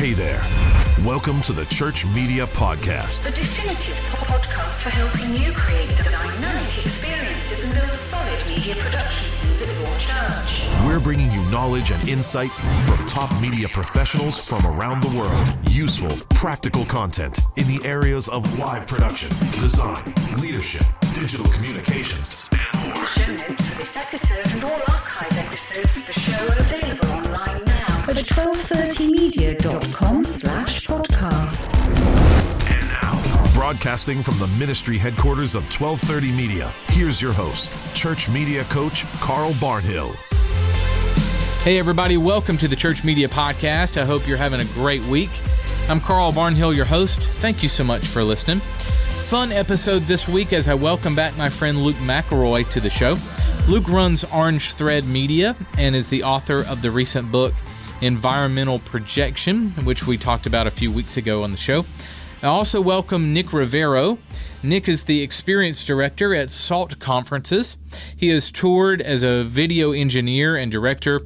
Hey there. Welcome to the Church Media Podcast. The definitive podcast for helping you create dynamic experiences and build solid media productions into your church. We're bringing you knowledge and insight from top media professionals from around the world. Useful, practical content in the areas of live production, design, leadership, digital communications, and more. Show notes for this episode and all archive episodes of the show are available online now at 1230media.com/podcast. And now, broadcasting from the ministry headquarters of 1230 Media, here's your host, Church Media Coach Carl Barnhill. Hey everybody, welcome to the Church Media Podcast. I hope you're having a great week. I'm Carl Barnhill, your host. Thank you so much for listening. Fun episode this week as I welcome back my friend Luke McElroy to the show. Luke runs Orange Thread Media and is the author of the recent book, Environmental Projection, which we talked about a few weeks ago on the show. I also welcome Nick Rivero. Nick is the experience director at Salt Conferences. He has toured as a video engineer and director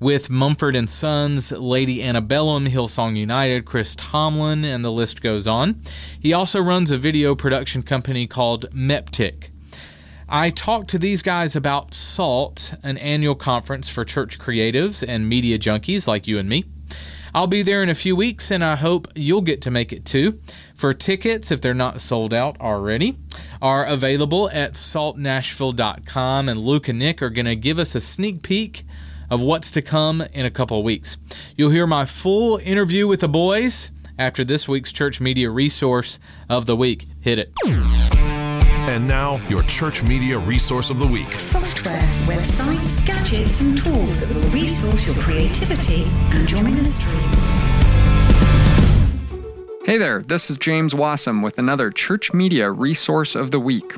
with Mumford & Sons, Lady Antebellum, Hillsong United, Chris Tomlin, and the list goes on. He also runs a video production company called Meptik. I talked to these guys about SALT, an annual conference for church creatives and media junkies like you and me. I'll be there in a few weeks, and I hope you'll get to make it too. For tickets, if they're not sold out already, are available at saltnashville.com, and Luke and Nick are going to give us a sneak peek of what's to come in a couple of weeks. You'll hear my full interview with the boys after this week's Church Media Resource of the Week. Hit it. And now, your Church Media Resource of the Week. Software, websites, gadgets, and tools that will resource your creativity and your ministry. Hey there, this is James Wassum with another Church Media Resource of the Week.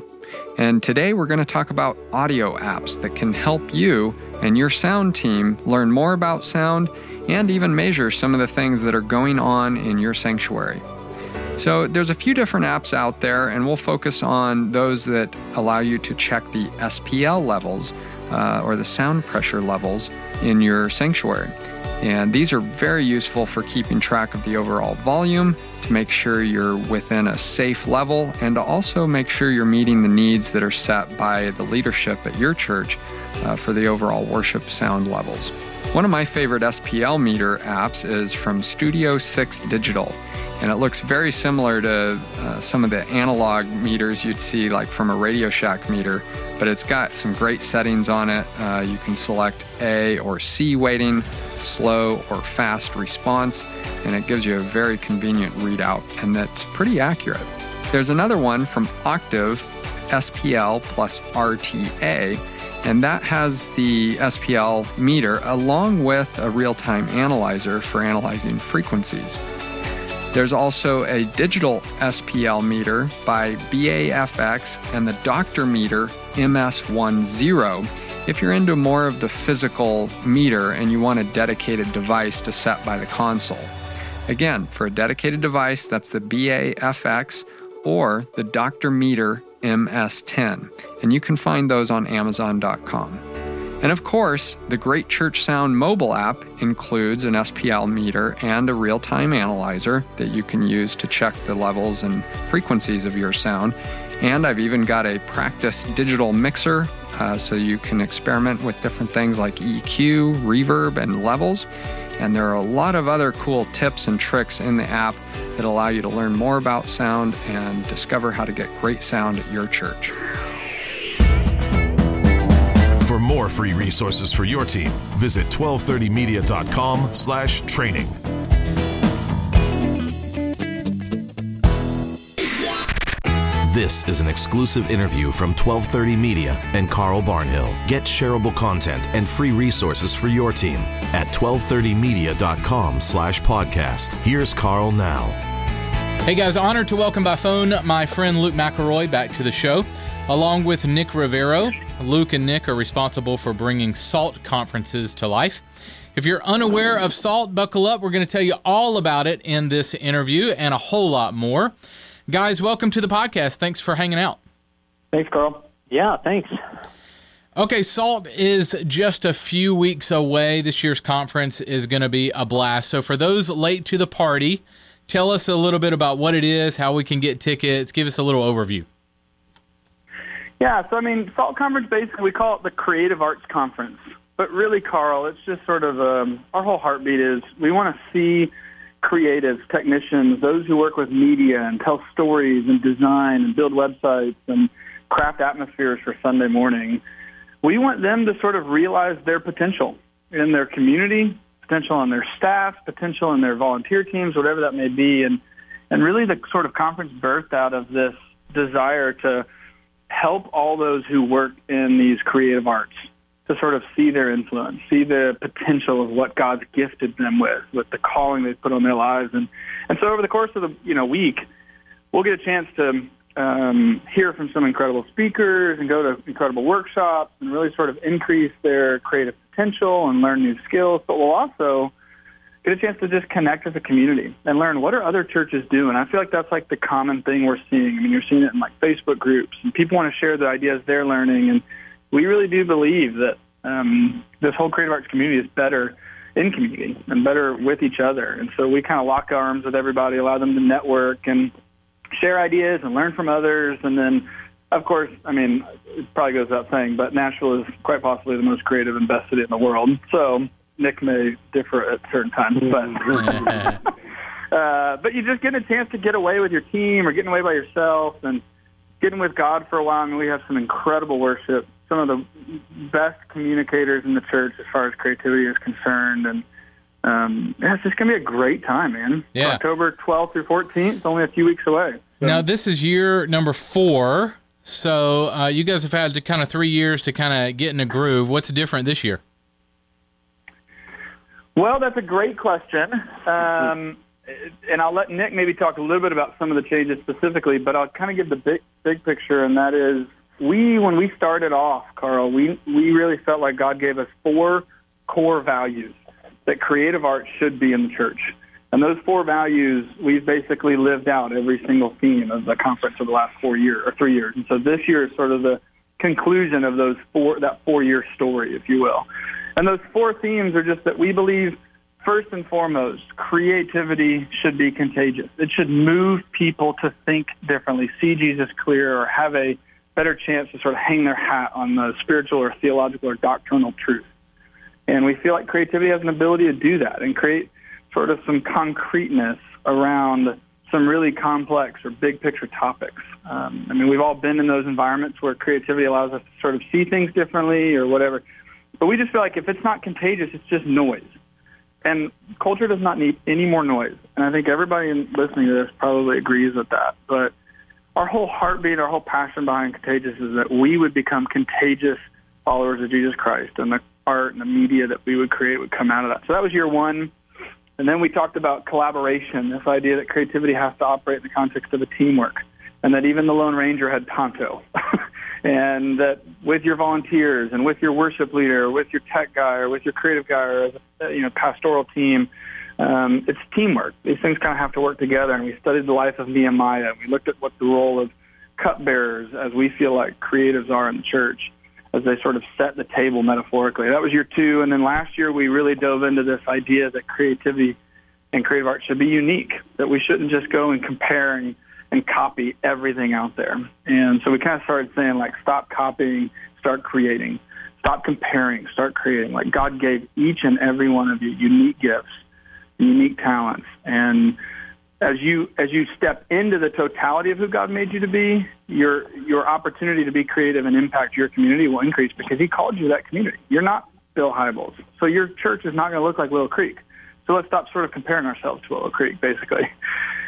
And today we're going to talk about audio apps that can help you and your sound team learn more about sound and even measure some of the things that are going on in your sanctuary. So there's a few different apps out there, and we'll focus on those that allow you to check the SPL levels or the sound pressure levels in your sanctuary. And these are very useful for keeping track of the overall volume, to make sure you're within a safe level, and to also make sure you're meeting the needs that are set by the leadership at your church for the overall worship sound levels. One of my favorite SPL meter apps is from Studio 6 Digital, and it looks very similar to some of the analog meters you'd see like from a Radio Shack meter, but it's got some great settings on it. You can select A or C weighting, slow or fast response, and it gives you a very convenient readout, and that's pretty accurate. There's another one from Octave SPL plus RTA, and that has the SPL meter along with a real-time analyzer for analyzing frequencies. There's also a digital SPL meter by BAFX and the Dr. Meter MS10 if you're into more of the physical meter and you want a dedicated device to set by the console. Again, for a dedicated device, that's the BAFX or the Dr. Meter MS10, and you can find those on Amazon.com. And of course, the Great Church Sound mobile app includes an SPL meter and a real-time analyzer that you can use to check the levels and frequencies of your sound. And I've even got a practice digital mixer so you can experiment with different things like EQ, reverb, and levels. And there are a lot of other cool tips and tricks in the app that allow you to learn more about sound and discover how to get great sound at your church. For more free resources for your team, visit 1230media.com/training. This is an exclusive interview from 1230 Media and Carl Barnhill. Get shareable content and free resources for your team at 1230media.com/podcast. Here's Carl now. Hey guys, honored to welcome by phone my friend Luke McElroy back to the show, along with Nick Rivero. Luke and Nick are responsible for bringing SALT conferences to life. If you're unaware of SALT, buckle up. We're going to tell you all about it in this interview and a whole lot more. Guys, welcome to the podcast. Thanks for hanging out. Thanks, Carl. Yeah, thanks. Okay, SALT is just a few weeks away. This year's conference is going to be a blast. So for those late to the party, tell us a little bit about what it is, how we can get tickets. Give us a little overview. Yeah, so I mean, SALT Conference, basically, we call it the Creative Arts Conference. But really, Carl, it's just sort of our whole heartbeat is we want to see creatives, technicians, those who work with media and tell stories and design and build websites and craft atmospheres for Sunday morning. We want them to sort of realize their potential in their community, potential on their staff, potential in their volunteer teams, whatever that may be. And really the sort of conference birthed out of this desire to help all those who work in these creative arts to sort of see their influence, see the potential of what God's gifted them with the calling they've put on their lives. And so over the course of the week, we'll get a chance to hear from some incredible speakers and go to incredible workshops and really sort of increase their creative potential and learn new skills. But we'll also get a chance to just connect as a community and learn what are other churches doing. I feel like that's like the common thing we're seeing. I mean, you're seeing it in like Facebook groups, and people want to share the ideas they're learning. And we really do believe that this whole creative arts community is better in community and better with each other. And so we kind of lock arms with everybody, allow them to network and share ideas and learn from others. And then, of course, I mean, it probably goes without saying, but Nashville is quite possibly the most creative and best city in the world. So Nick may differ at certain times, but you just get a chance to get away with your team or getting away by yourself and getting with God for a while. I mean, we have some incredible worship, some of the best communicators in the church as far as creativity is concerned. And it's just going to be a great time, man. Yeah. October 12th through 14th, only a few weeks away. So. Now, this is year number 4, so you guys have had to kind of 3 years to kind of get in a groove. What's different this year? Well, that's a great question, and I'll let Nick maybe talk a little bit about some of the changes specifically, but I'll kind of give the big picture, and that is when we started off, Carl, we really felt like God gave us 4 core values that creative arts should be in the church. And those 4 values, we've basically lived out every single theme of the conference for the last 3 years. And so this year is sort of the conclusion of those that 4-year story, if you will. And those 4 themes are just that we believe, first and foremost, creativity should be contagious. It should move people to think differently, see Jesus clearer, or have a better chance to sort of hang their hat on the spiritual or theological or doctrinal truth. And we feel like creativity has an ability to do that and create sort of some concreteness around some really complex or big-picture topics. I mean, we've all been in those environments where creativity allows us to sort of see things differently or whatever. But we just feel like if it's not contagious, it's just noise. And culture does not need any more noise. And I think everybody listening to this probably agrees with that. But our whole heartbeat, our whole passion behind Contagious is that we would become contagious followers of Jesus Christ, and the art and the media that we would create would come out of that. So that was year 1. And then we talked about collaboration, this idea that creativity has to operate in the context of a teamwork, and that even the Lone Ranger had Tonto, and that with your volunteers and with your worship leader, or with your tech guy, or with your creative guy, or pastoral team, it's teamwork. These things kind of have to work together. And we studied the life of Nehemiah, and we looked at what the role of cupbearers, as we feel like creatives are in the church, as they sort of set the table metaphorically. That was year 2. And then last year, we really dove into this idea that creativity and creative art should be unique, that we shouldn't just go and compare and copy everything out there. And so we kind of started saying, like, stop copying, start creating. Stop comparing, start creating. Like, God gave each and every one of you unique gifts, unique talents. And as you step into the totality of who God made you to be, your opportunity to be creative and impact your community will increase because he called you that community. You're not Bill Hybels. So your church is not going to look like Willow Creek. So let's stop sort of comparing ourselves to Willow Creek, basically.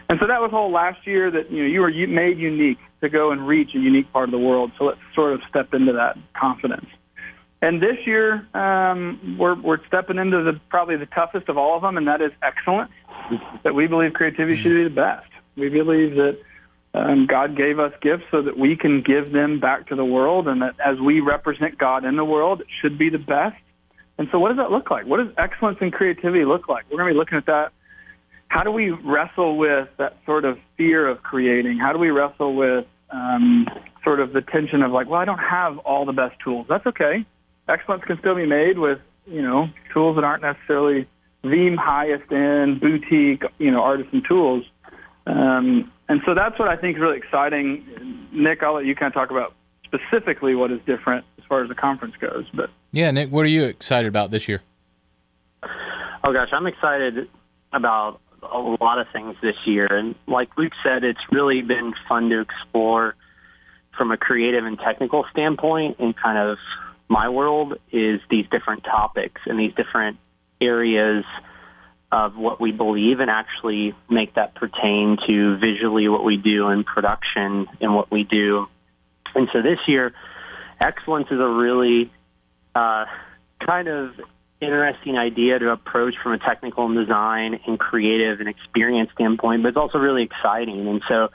And so that was whole last year that, you were made unique to go and reach a unique part of the world. So let's sort of step into that confidence. And this year, we're stepping into probably the toughest of all of them, and that is excellence, that we believe creativity should be the best. We believe that God gave us gifts so that we can give them back to the world, and that as we represent God in the world, it should be the best. And so what does that look like? What does excellence and creativity look like? We're going to be looking at that. How do we wrestle with that sort of fear of creating? How do we wrestle with sort of the tension of like, well, I don't have all the best tools. That's okay. Excellence can still be made with, you know, tools that aren't necessarily the highest end boutique, you know, artisan tools. And so that's what I think is really exciting. Nick, I'll let you kind of talk about specifically what is different as far as the conference goes. But yeah, Nick, what are you excited about this year? Oh, gosh, I'm excited about a lot of things this year. And like Luke said, it's really been fun to explore from a creative and technical standpoint, and kind of my world is these different topics and these different areas of what we believe, and actually make that pertain to visually what we do in production and what we do. And so this year, excellence is a really kind of interesting idea to approach from a technical and design and creative and experience standpoint, but it's also really exciting. And so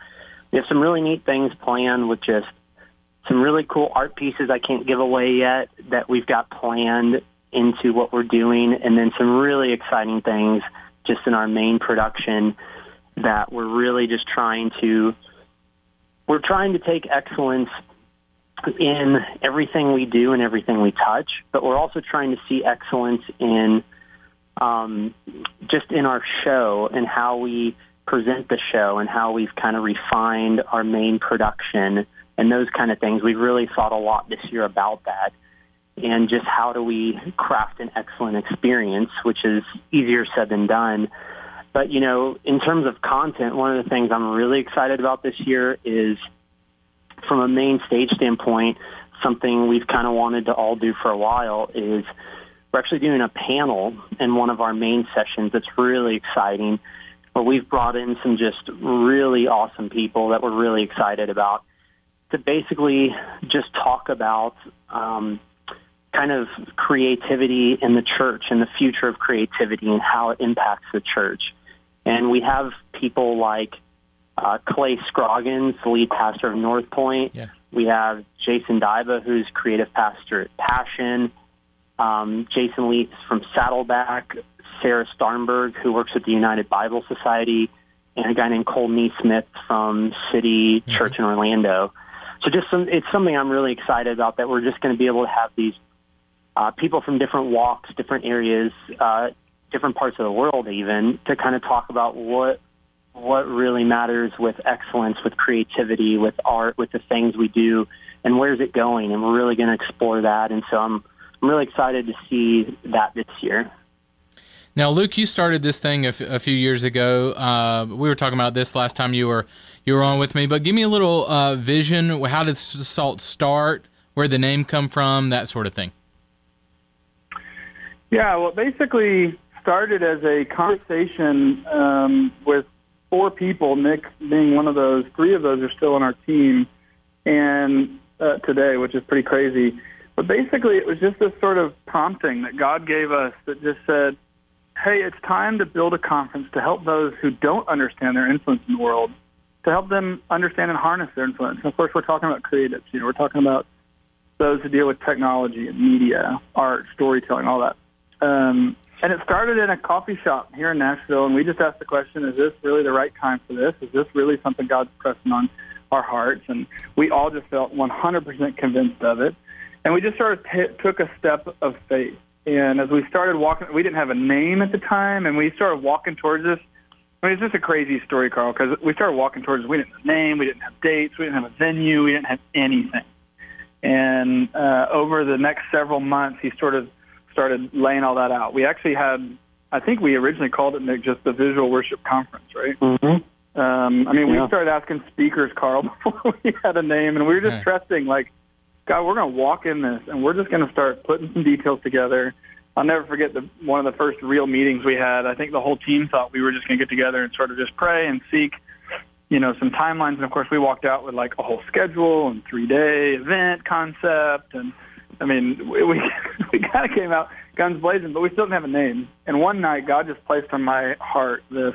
we have some really neat things planned with just some really cool art pieces I can't give away yet that we've got planned into what we're doing, and then some really exciting things just in our main production that we're really just trying to take excellence in everything we do and everything we touch, but we're also trying to see excellence in just in our show and how we present the show and how we've kind of refined our main production and those kind of things. We've really thought a lot this year about that. And just how do we craft an excellent experience, which is easier said than done. But, you know, in terms of content, one of the things I'm really excited about this year is, from a main stage standpoint, something we've kind of wanted to all do for a while is we're actually doing a panel in one of our main sessions that's really exciting, where we've brought in some just really awesome people that we're really excited about to basically just talk about kind of creativity in the church and the future of creativity and how it impacts the church. And we have people like Clay Scroggins, the lead pastor of North Point. Yeah. We have Jason Diba, who's creative pastor at Passion. Jason Leitz from Saddleback. Sarah Starnberg, who works at the United Bible Society. And a guy named Cole Neesmith from City Church in Orlando. So just it's something I'm really excited about, that we're just going to be able to have these people from different walks, different areas, different parts of the world even, to kind of talk about what really matters with excellence, with creativity, with art, with the things we do, and where's it going. And we're really going to explore that. And so I'm really excited to see that this year. Now, Luke, you started this thing a few years ago. We were talking about this last time you were on with me, but give me a little vision. How did Salt start? Where did the name come from? That sort of thing. Yeah, well, it basically started as a conversation with four people, Nick being one of those. Three of those are still on our team and today, which is pretty crazy. But basically, it was just this sort of prompting that God gave us that just said, hey, it's time to build a conference to help those who don't understand their influence in the world, to help them understand and harness their influence. And of course, we're talking about creatives. You know, we're talking about those who deal with technology and media, art, storytelling, all that. And it started in a coffee shop here in Nashville, and we just asked the question, is this really the right time for this? Is this really something God's pressing on our hearts? And we all just felt 100% convinced of it. And we just sort of took a step of faith. And as we started walking, we didn't have a name at the time, and we started walking towards this. I mean, it's just a crazy story, Carl, because we started walking towards this. We didn't have a name, we didn't have dates, we didn't have a venue, we didn't have anything. And over the next several months, he sort of started laying all that out. We actually had, I think we originally called it, Nick, just the Visual Worship Conference, right? Mm-hmm. We started asking speakers, Carl, before we had a name, and we were just trusting, like, God, we're going to walk in this, and we're just going to start putting some details together. I'll never forget one of the first real meetings we had. I think the whole team thought we were just going to get together and sort of just pray and seek, you know, some timelines. And, of course, we walked out with, like, a whole schedule and three-day event concept. And, I mean, we kind of came out guns blazing, but we still didn't have a name. And one night, God just placed on my heart this.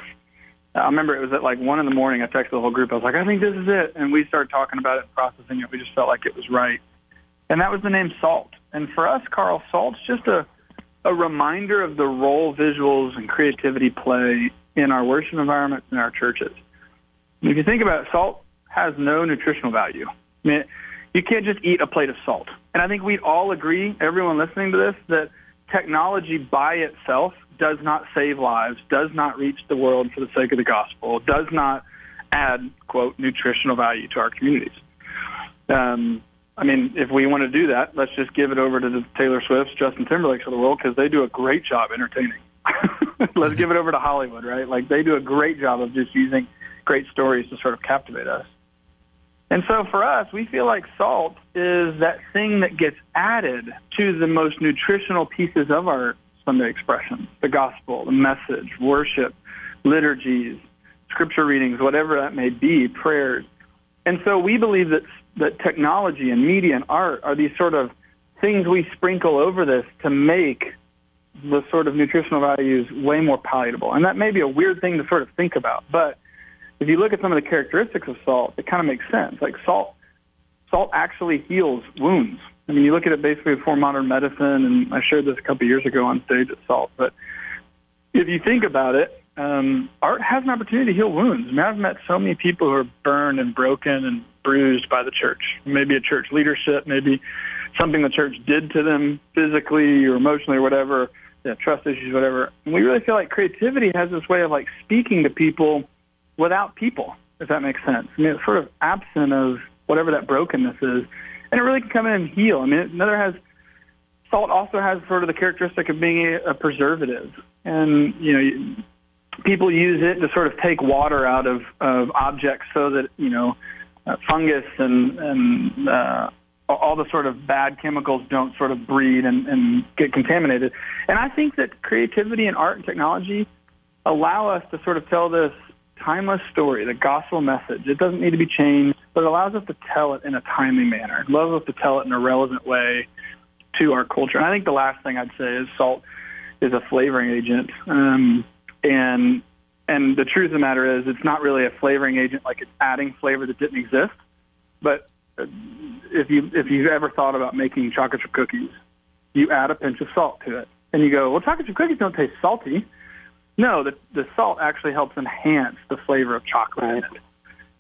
I remember it was at like 1 in the morning. I texted the whole group. I was like, I think this is it. And we started talking about it and processing it. We just felt like it was right. And that was the name Salt. And for us, Carl, Salt's just a reminder of the role visuals and creativity play in our worship environments and our churches. And if you think about it, salt has no nutritional value. I mean, you can't just eat a plate of salt. And I think we all agree, everyone listening to this, that technology by itself does not save lives, does not reach the world for the sake of the gospel, does not add, quote, nutritional value to our communities. I mean, if we want to do that, let's just give it over to the Taylor Swifts, Justin Timberlakes of the world, because they do a great job entertaining. Let's give it over to Hollywood, right? Like, they do a great job of just using great stories to sort of captivate us. And so for us, we feel like salt is that thing that gets added to the most nutritional pieces of our Sunday expression, the gospel, the message, worship, liturgies, scripture readings, whatever that may be, prayers. And so we believe that technology and media and art are these sort of things we sprinkle over this to make the sort of nutritional values way more palatable. And that may be a weird thing to sort of think about, but if you look at some of the characteristics of salt, it kind of makes sense. Like salt actually heals wounds. I mean, you look at it basically before modern medicine, and I shared this a couple of years ago on stage at Salt, but if you think about it, art has an opportunity to heal wounds. I mean, I've met so many people who are burned and broken and bruised by the church, maybe a church leadership, maybe something the church did to them physically or emotionally or whatever, they have trust issues, whatever. And we really feel like creativity has this way of like speaking to people without people, if that makes sense. I mean, it's sort of absent of whatever that brokenness is, and it really can come in and heal. I mean, salt also has sort of the characteristic of being a preservative, and you know, people use it to sort of take water out of objects so that, you know, fungus and all the sort of bad chemicals don't sort of breed and get contaminated. And I think that creativity and art and technology allow us to sort of tell this timeless story, the gospel message. It doesn't need to be changed, but it allows us to tell it in a timely manner. It allows us to tell it in a relevant way to our culture. And I think the last thing I'd say is salt is a flavoring agent. And the truth of the matter is, it's not really a flavoring agent, like it's adding flavor that didn't exist. But if you've ever thought about making chocolate chip cookies, you add a pinch of salt to it. And you go, well, chocolate chip cookies don't taste salty. No, the salt actually helps enhance the flavor of chocolate in it.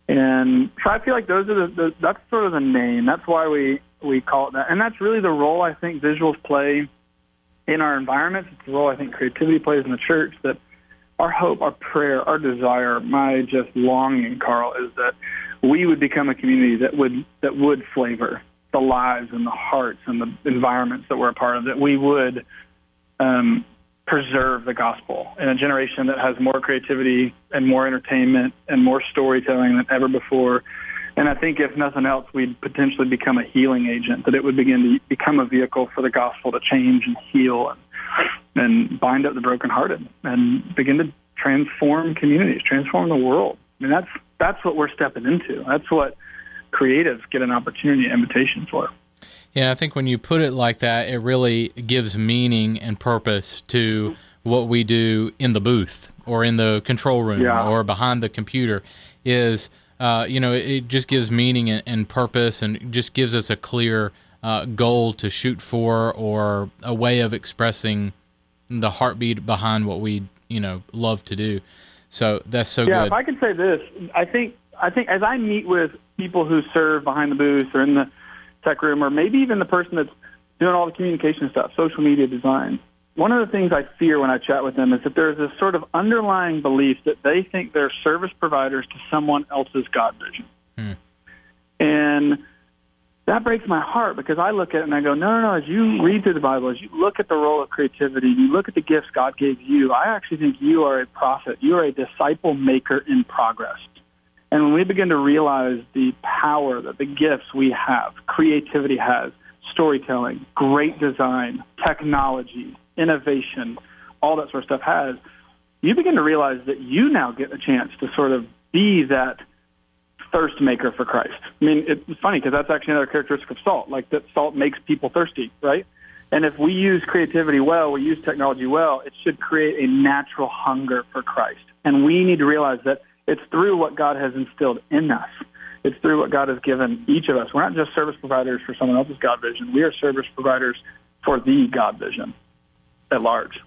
And so I feel like those are that's sort of the name. That's why we call it that. And that's really the role I think visuals play in our environments. It's the role I think creativity plays in the church, that our hope, our prayer, our desire, my just longing, Carl, is that we would become a community that would flavor the lives and the hearts and the environments that we're a part of, that we would preserve the gospel in a generation that has more creativity and more entertainment and more storytelling than ever before. And I think if nothing else, we'd potentially become a healing agent, that it would begin to become a vehicle for the gospel to change and heal and bind up the brokenhearted and begin to transform communities, transform the world. I mean, that's what we're stepping into. That's what creatives get an opportunity, an invitation for. Yeah, I think when you put it like that, it really gives meaning and purpose to what we do in the booth or in the control room or behind the computer. It just gives meaning and purpose, and just gives us a clear goal to shoot for, or a way of expressing the heartbeat behind what we, you know, love to do. So that's so good. Yeah, if I could say this, I think as I meet with people who serve behind the booth or in the tech room, or maybe even the person that's doing all the communication stuff, social media design, one of the things I fear when I chat with them is that there's this sort of underlying belief that they think they're service providers to someone else's God vision. And that breaks my heart, because I look at it and I go, no, as you read through the Bible, as you look at the role of creativity, you look at the gifts God gave you, I actually think you are a prophet. You are a disciple maker in progress. And when we begin to realize the power that the gifts we have, creativity has, storytelling, great design, technology, innovation, all that sort of stuff has, you begin to realize that you now get a chance to sort of be that thirst maker for Christ. I mean, it's funny, because that's actually another characteristic of salt, like that salt makes people thirsty, right? And if we use creativity well, we use technology well, it should create a natural hunger for Christ. And we need to realize that it's through what God has instilled in us. It's through what God has given each of us. We're not just service providers for someone else's God vision. We are service providers for the God vision at large.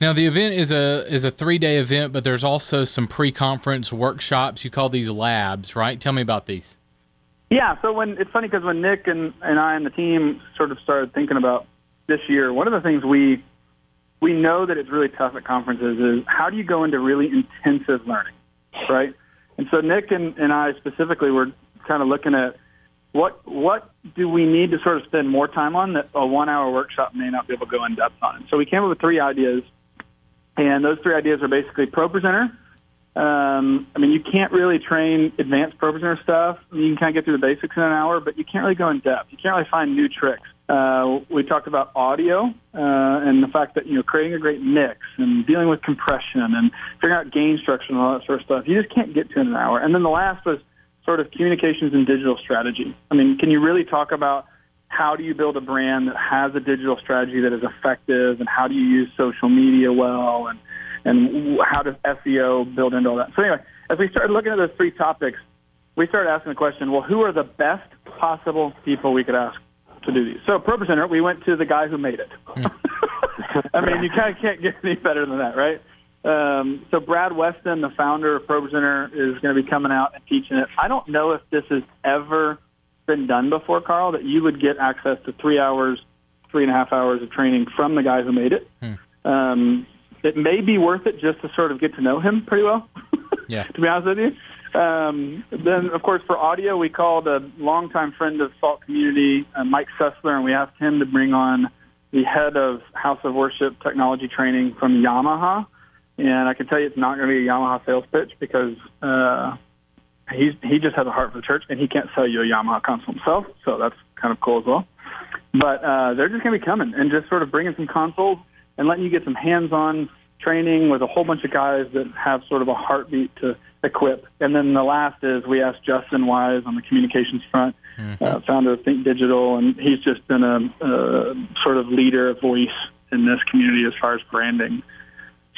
Now, the event is a 3-day event, but there's also some pre-conference workshops. You call these labs, right? Tell me about these. Yeah, so when it's funny because when Nick and I and the team sort of started thinking about this year, one of the things we know that it's really tough at conferences is how do you go into really intensive learning, right? And so Nick and I specifically were kind of looking at what do we need to sort of spend more time on that a one-hour workshop may not be able to go in depth on. So we came up with 3 ideas, and those 3 ideas are basically ProPresenter. I mean, you can't really train advanced ProPresenter stuff. You can kind of get through the basics in an hour, but you can't really go in depth. You can't really find new tricks. We talked about audio and the fact that, you know, creating a great mix and dealing with compression and figuring out gain structure and all that sort of stuff. You just can't get to in an hour. And then the last was sort of communications and digital strategy. I mean, can you really talk about how do you build a brand that has a digital strategy that is effective, and how do you use social media well, and how does SEO build into all that? So anyway, as we started looking at those 3 topics, we started asking the question, well, who are the best possible people we could ask to do these? So ProPresenter, we went to the guy who made it. I mean, you kind of can't get any better than that, right? So Brad Weston, the founder of ProPresenter, is going to be coming out and teaching it. I don't know if this has ever been done before, Carl, that you would get access to 3 hours, 3.5 hours of training from the guy who made it. It may be worth it just to sort of get to know him pretty well, yeah. To be honest with you. Then, of course, for audio, we called a longtime friend of Salt Community, Mike Sussler, and we asked him to bring on the head of House of Worship Technology Training from Yamaha. And I can tell you it's not going to be a Yamaha sales pitch because he just has a heart for the church, and he can't sell you a Yamaha console himself, so that's kind of cool as well. But they're just going to be coming and just sort of bringing some consoles and letting you get some hands-on training with a whole bunch of guys that have sort of a heartbeat to equip. And then the last is we asked Justin Wise on the communications front, founder of Think Digital, and he's just been a sort of leader, a voice in this community as far as branding.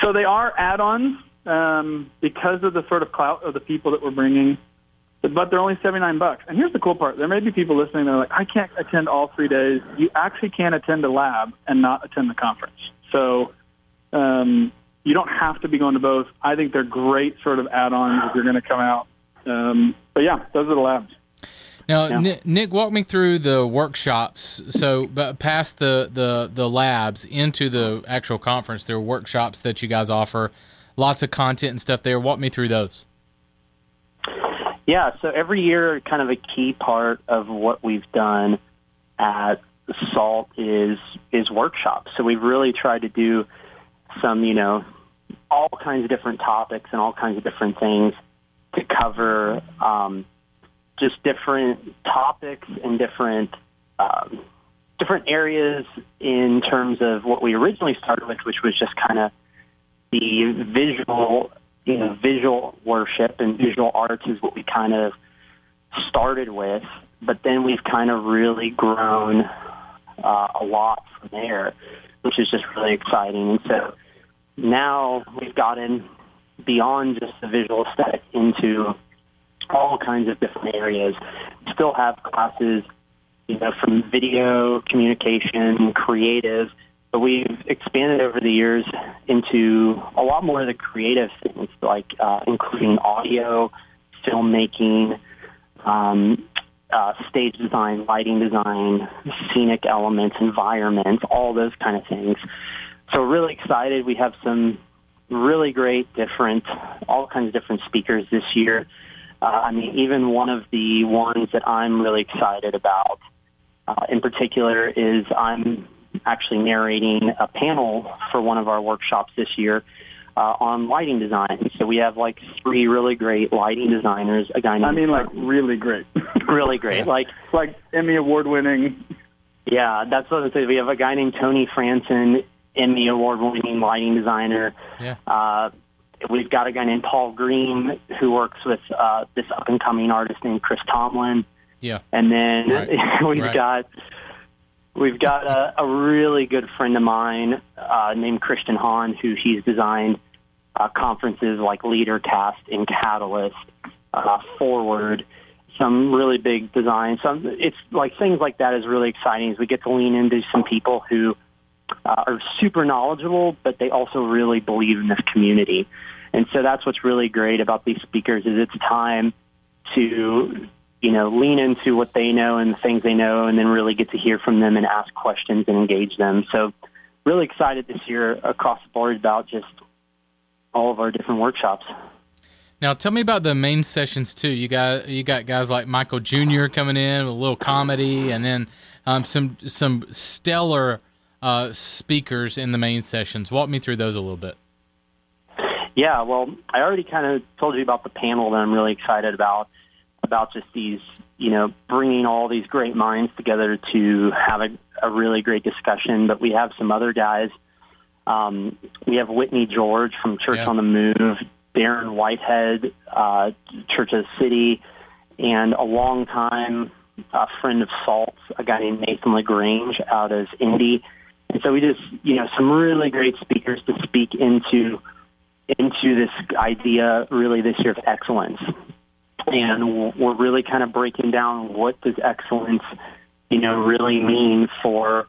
So they are add-ons because of the sort of clout of the people that we're bringing, but they're only $79. And here's the cool part. There may be people listening that are like, I can't attend all 3 days. You actually can attend a lab and not attend the conference. So you don't have to be going to both. I think they're great sort of add-ons if you're going to come out. But, yeah, those are the labs. Now, yeah. Nick, walk me through the workshops. So past the labs into the actual conference, there are workshops that you guys offer, lots of content and stuff there. Walk me through those. Yeah, so every year kind of a key part of what we've done at SALT is workshops. So we've really tried to do some, you know, all kinds of different topics and all kinds of different things to cover just different topics and different areas in terms of what we originally started with, which was just kind of the visual, you know, visual worship and visual arts is what we kind of started with. But then we've kind of really grown a lot from there, which is just really exciting. And so now we've gotten beyond just the visual aesthetic into all kinds of different areas. We still have classes, you know, from video, communication, creative, but we've expanded over the years into a lot more of the creative things, like including audio, filmmaking, stage design, lighting design, scenic elements, environments, all those kind of things. So we're really excited. We have some really great all kinds of different speakers this year. I mean, even one of the ones that I'm really excited about in particular is I'm actually narrating a panel for one of our workshops this year on lighting design. So we have like 3 really great lighting designers. A guy named really great. Really great. Yeah. Like Emmy award-winning. Yeah, that's what I was saying. We have a guy named Tony Franson, Emmy award-winning lighting designer. Yeah. We've got a guy named Paul Green who works with this up-and-coming artist named Chris Tomlin. Yeah. And then we've got a really good friend of mine named Christian Hahn, who he's designed conferences like LeaderCast and Catalyst, Forward, some really big designs. It's like things like that is really exciting as we get to lean into some people who are super knowledgeable, but they also really believe in this community. And so that's what's really great about these speakers is it's time to you know, lean into what they know and the things they know, and then really get to hear from them and ask questions and engage them. So really excited this year across the board about just all of our different workshops. Now, tell me about the main sessions, too. You got guys like Michael Jr. coming in with a little comedy, and then some stellar speakers in the main sessions. Walk me through those a little bit. Yeah, well, I already kind of told you about the panel that I'm really excited about just these, you know, bringing all these great minds together to have a really great discussion. But we have some other guys. We have Whitney George from Church on the Move, Darren Whitehead, Church of the City, and a longtime friend of Salt's, a guy named Nathan LaGrange out of Indy. And so we just, you know, some really great speakers to speak into this idea really this year of excellence. And we're really kind of breaking down what does excellence, you know, really mean for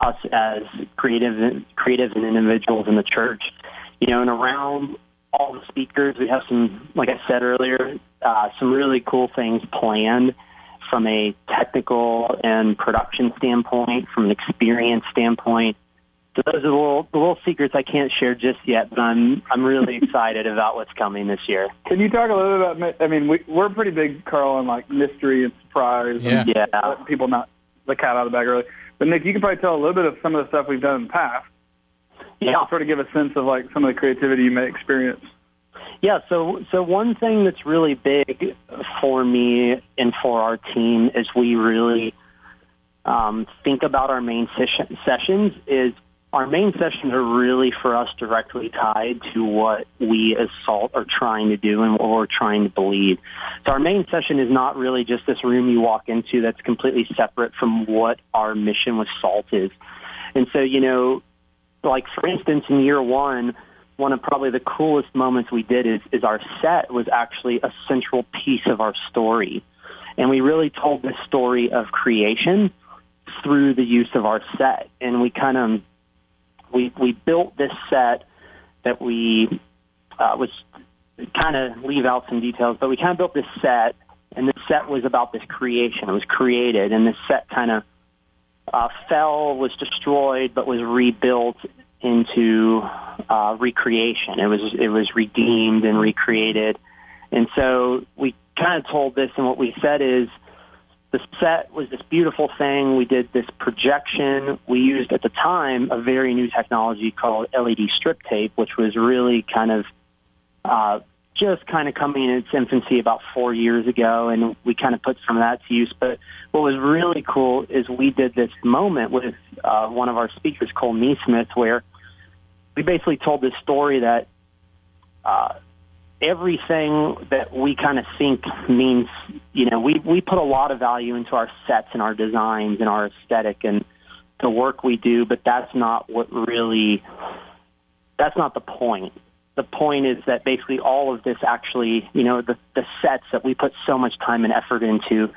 us as creative and individuals in the church. You know, and around all the speakers, we have some, like I said earlier, some really cool things planned from a technical and production standpoint, from an experience standpoint. So those are the little secrets I can't share just yet, but I'm really excited about what's coming this year. Can you talk a little bit about, I mean, we're pretty big, Carl, on like mystery and surprise and letting people not the cat out of the bag early. But Nick, you can probably tell a little bit of some of the stuff we've done in the past. Yeah, sort of give a sense of like some of the creativity you may experience. Yeah, so one thing that's really big for me and for our team as we really think about our main sessions is our main sessions are really for us directly tied to what we as SALT are trying to do and what we're trying to believe. So our main session is not really just this room you walk into that's completely separate from what our mission with SALT is. And so, you know, like, for instance, in year one of probably the coolest moments we did is our set was actually a central piece of our story. And we really told the story of creation through the use of our set. And we kind of, we built this set that we, which kind of leave out some details, but we kind of built this set, and this set was about this creation. It was created, and this set kind of fell, was destroyed, but was rebuilt into recreation. It was redeemed and recreated. And so we kind of told this, and what we said is the set was this beautiful thing. We did this projection. We used at the time a very new technology called LED strip tape, which was really kind of just kind of coming in its infancy about 4 years ago, and we kind of put some of that to use. But what was really cool is we did this moment with one of our speakers, Cole Neesmith, where we basically told this story that everything that we kind of think means, you know, we put a lot of value into our sets and our designs and our aesthetic and the work we do, but that's not the point. The point is that basically all of this actually, you know, the sets that we put so much time and effort into,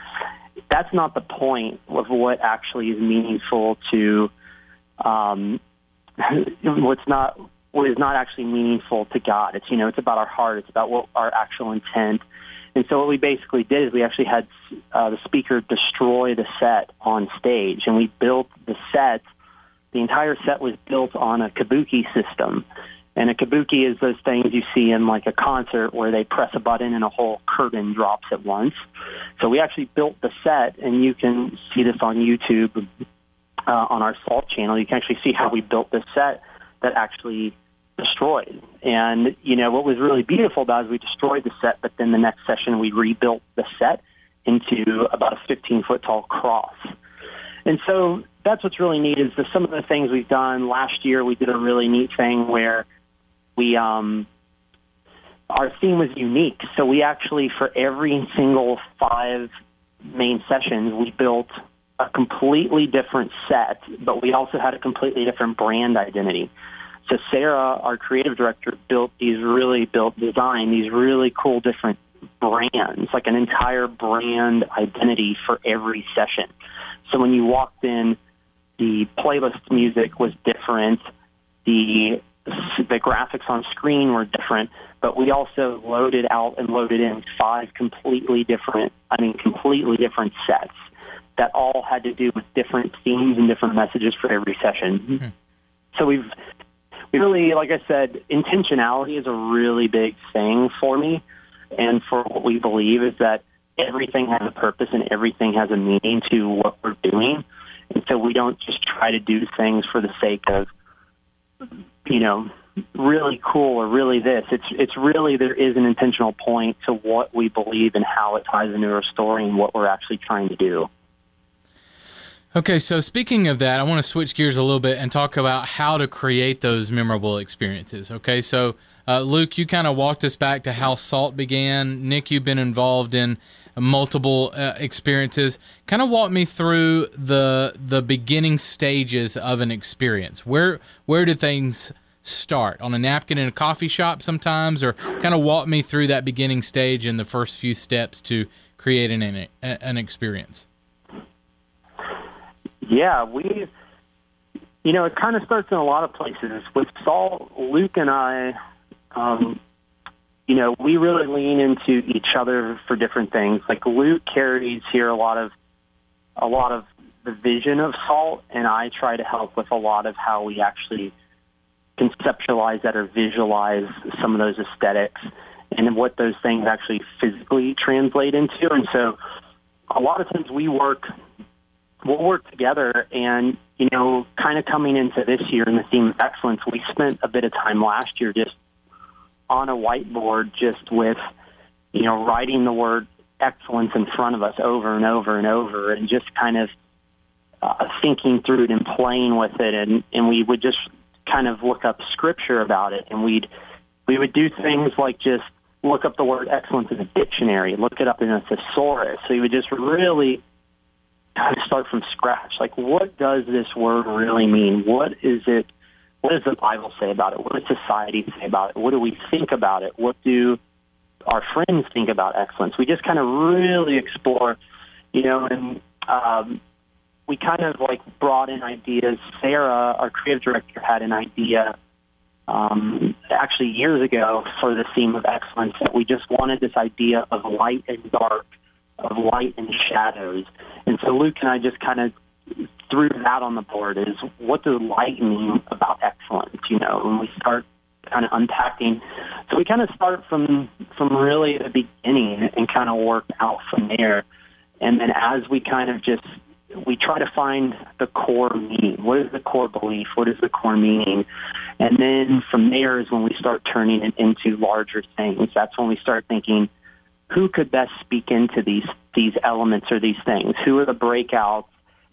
that's not the point of what actually is meaningful to what is not actually meaningful to God. It's, you know, it's about our heart. It's about what our actual intent. And so what we basically did is we actually had the speaker destroy the set on stage, and we built the set. The entire set was built on a kabuki system. And a kabuki is those things you see in, like, a concert where they press a button and a whole curtain drops at once. So we actually built the set, and you can see this on YouTube on our SALT channel. You can actually see how we built this set that actually destroyed. And, you know, what was really beautiful about it is we destroyed the set, but then the next session we rebuilt the set into about a 15-foot tall cross. And so that's what's really neat is that some of the things we've done. Last year we did a really neat thing where we, our theme was unique. So we actually, for every single 5 main sessions, we built a completely different set, but we also had a completely different brand identity. So Sarah, our creative director, designed these really cool different brands, like an entire brand identity for every session. So when you walked in, the playlist music was different. The the graphics on screen were different, but we also loaded out and loaded in five completely different sets that all had to do with different themes and different messages for every session. Mm-hmm. So we really, like I said, intentionality is a really big thing for me, and for what we believe is that everything has a purpose and everything has a meaning to what we're doing. And so we don't just try to do things for the sake of, you know, really cool or really this. It's really, there is an intentional point to what we believe and how it ties into our story and what we're actually trying to do. Okay, so speaking of that, I want to switch gears a little bit and talk about how to create those memorable experiences. Okay, so Luke, you kind of walked us back to how SALT began. Nick, you've been involved in multiple experiences. Kind of walk me through the beginning stages of an experience. Where did things start? On a napkin in a coffee shop sometimes? Or kind of walk me through that beginning stage and the first few steps to creating an experience. Yeah, it kind of starts in a lot of places. With Salt, Luke and I, we really lean into each other for different things. Like Luke carries here a lot of the vision of Salt, and I try to help with a lot of how we actually conceptualize that or visualize some of those aesthetics and what those things actually physically translate into. And so a lot of times we'll work together, and, you know, kind of coming into this year in the theme of excellence, we spent a bit of time last year just on a whiteboard just with, you know, writing the word excellence in front of us over and over and over, and just kind of thinking through it and playing with it, and we would just kind of look up scripture about it, and we would do things like just look up the word excellence in a dictionary, look it up in a thesaurus, so you would just really kind of start from scratch. Like, what does this word really mean? What is it? What does the Bible say about it? What does society say about it? What do we think about it? What do our friends think about excellence? We just kind of really explore, you know, and we kind of like brought in ideas. Sarah, our creative director, had an idea actually years ago for the theme of excellence, that we just wanted this idea of light and dark, of light and shadows. And so Luke and I just kind of threw that on the board, is what does light mean about excellence, you know, when we start kind of unpacking. So we kind of start from really the beginning and kind of work out from there. And then as we kind of just, we try to find the core meaning. What is the core belief? What is the core meaning? And then from there is when we start turning it into larger things. That's when we start thinking, who could best speak into these elements or these things? Who are the breakouts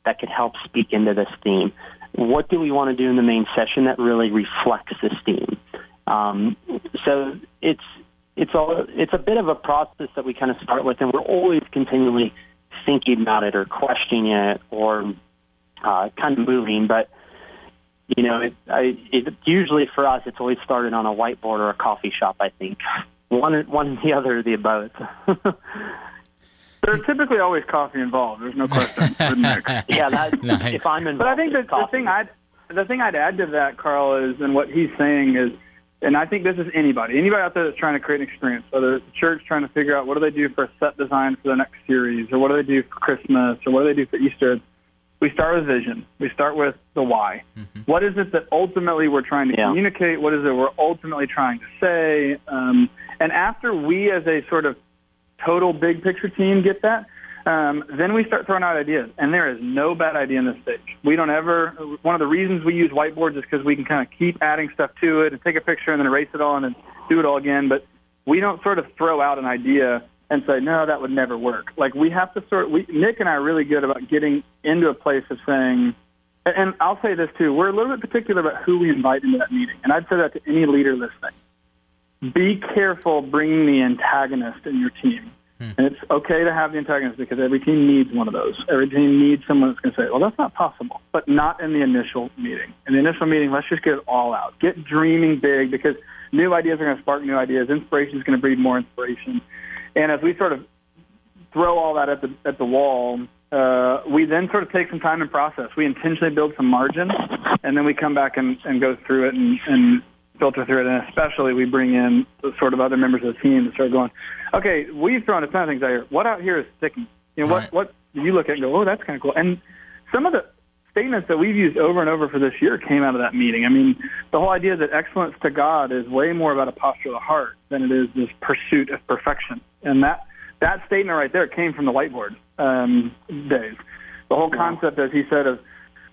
that could help speak into this theme? What do we want to do in the main session that really reflects this theme? So it's a bit of a process that we kind of start with, and we're always continually thinking about it or questioning it or kind of moving. But, you know, it usually for us, it's always started on a whiteboard or a coffee shop, I think. One, the other, the both. There's typically always coffee involved. There's no question. Yeah, that's nice. If I'm involved. But I think the thing I'd add to that, Carl, is, and what he's saying is, and I think this is anybody out there that's trying to create an experience, whether it's a church trying to figure out what do they do for a set design for the next series, or what do they do for Christmas, or what do they do for Easter. We start with vision. We start with the why. Mm-hmm. What is it that ultimately we're trying to communicate? What is it we're ultimately trying to say? And after we, as a sort of total big picture team, get that, then we start throwing out ideas. And there is no bad idea in this stage. We don't ever – one of the reasons we use whiteboards is because we can kind of keep adding stuff to it and take a picture and then erase it all and then do it all again. But we don't sort of throw out an idea and say, no, that would never work. Like, we have to Nick and I are really good about getting into a place of saying, and I'll say this too, we're a little bit particular about who we invite into that meeting. And I'd say that to any leader listening. Be careful bringing the antagonist in your team. Hmm. And it's okay to have the antagonist, because every team needs one of those. Every team needs someone that's going to say, well, that's not possible, but not in the initial meeting. In the initial meeting, let's just get it all out. Get dreaming big, because new ideas are going to spark new ideas. Inspiration is going to breed more inspiration. And as we sort of throw all that at the wall, we then sort of take some time and process. We intentionally build some margin, and then we come back and go through it and filter through it, and especially we bring in sort of other members of the team that start going, okay, we've thrown a ton of things out here. What out here is sticking? You know, what do you look at and go, oh, that's kind of cool. And some of the statements that we've used over and over for this year came out of that meeting. I mean, the whole idea that excellence to God is way more about a posture of the heart than it is this pursuit of perfection. And that statement right there came from the whiteboard days. The whole concept, as he said, of,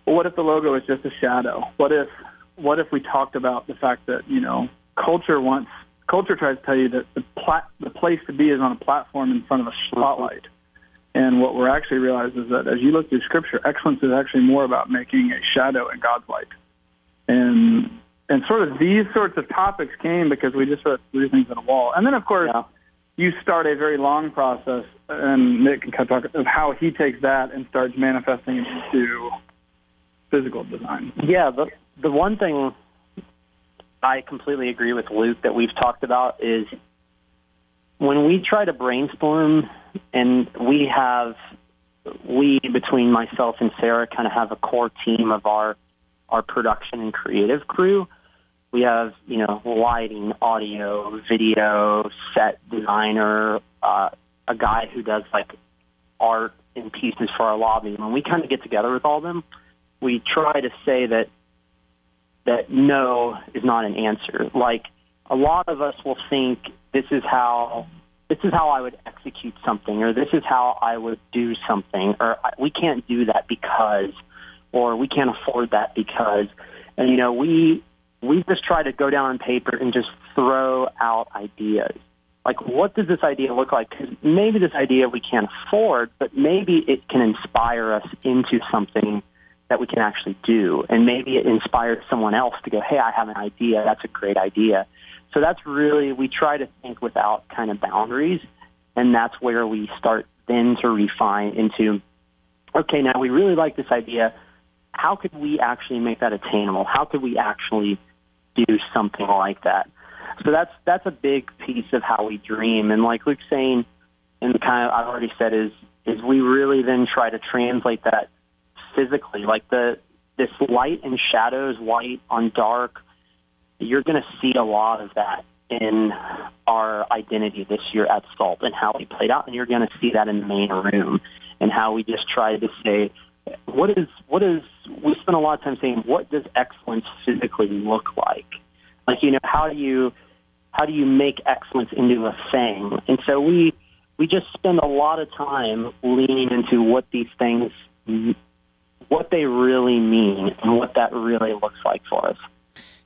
well, what if the logo is just a shadow? What if we talked about the fact that, you know, culture tries to tell you that the place to be is on a platform in front of a spotlight. And what we're actually realizing is that as you look through Scripture, excellence is actually more about making a shadow in God's light. And sort of these sorts of topics came because we just sort of threw things at a wall. And then, of course, you start a very long process, and Nick can kind of talk of how he takes that and starts manifesting it into physical design. Yeah, the one thing I completely agree with Luke that we've talked about is when we try to brainstorm, and we between myself and Sarah kind of have a core team of our production and creative crew. We have, you know, lighting, audio, video, set designer, a guy who does like art and pieces for our lobby. And when we kind of get together with all of them, we try to say that no is not an answer. Like, a lot of us will think this is how I would execute something, or this is how I would do something, or we can't do that because, or we can't afford that because. And, you know, we just try to go down on paper and just throw out ideas. Like, what does this idea look like? Because maybe this idea we can't afford, but maybe it can inspire us into something that we can actually do. And maybe it inspires someone else to go, hey, I have an idea. That's a great idea. So that's really, we try to think without kind of boundaries, and that's where we start then to refine into, okay, now we really like this idea. How could we actually make that attainable? How could we actually do something like that? So that's a big piece of how we dream. And like Luke's saying, and kind of I've already said, is we really then try to translate that physically, like this light and shadows, light on dark. You're going to see a lot of that in our identity this year at Salt and how we played out, and you're going to see that in the main room and how we just tried to say, we spend a lot of time saying, what does excellence physically look like? Like, you know, how do you make excellence into a thing? And so we just spend a lot of time leaning into what these things, what they really mean and what that really looks like for us.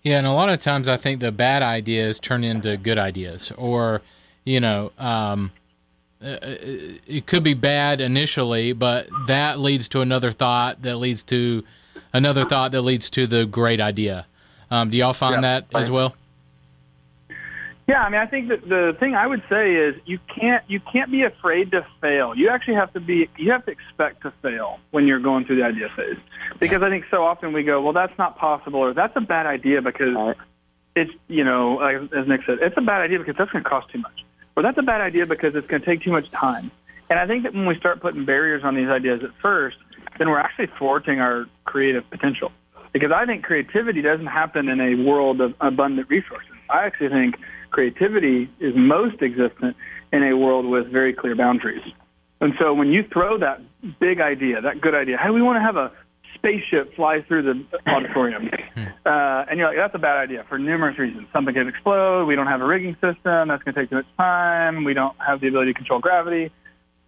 Yeah, and a lot of times I think the bad ideas turn into good ideas, or, you know, it could be bad initially, but that leads to another thought that leads to another thought that leads to the great idea. Do y'all find that as well? Yeah, I mean, I think that the thing I would say is you can't be afraid to fail. You actually have to expect to fail when you're going through the idea phase, because I think so often we go, well, that's not possible, or that's a bad idea because it's, you know, as Nick said, it's a bad idea because that's going to cost too much, or that's a bad idea because it's going to take too much time. And I think that when we start putting barriers on these ideas at first, then we're actually thwarting our creative potential, because I think creativity doesn't happen in a world of abundant resources. I actually think creativity is most existent in a world with very clear boundaries. And so when you throw that big idea, that good idea, hey, we want to have a spaceship fly through the auditorium, and you're like, that's a bad idea for numerous reasons. Something could explode. We don't have a rigging system. That's going to take too much time. We don't have the ability to control gravity.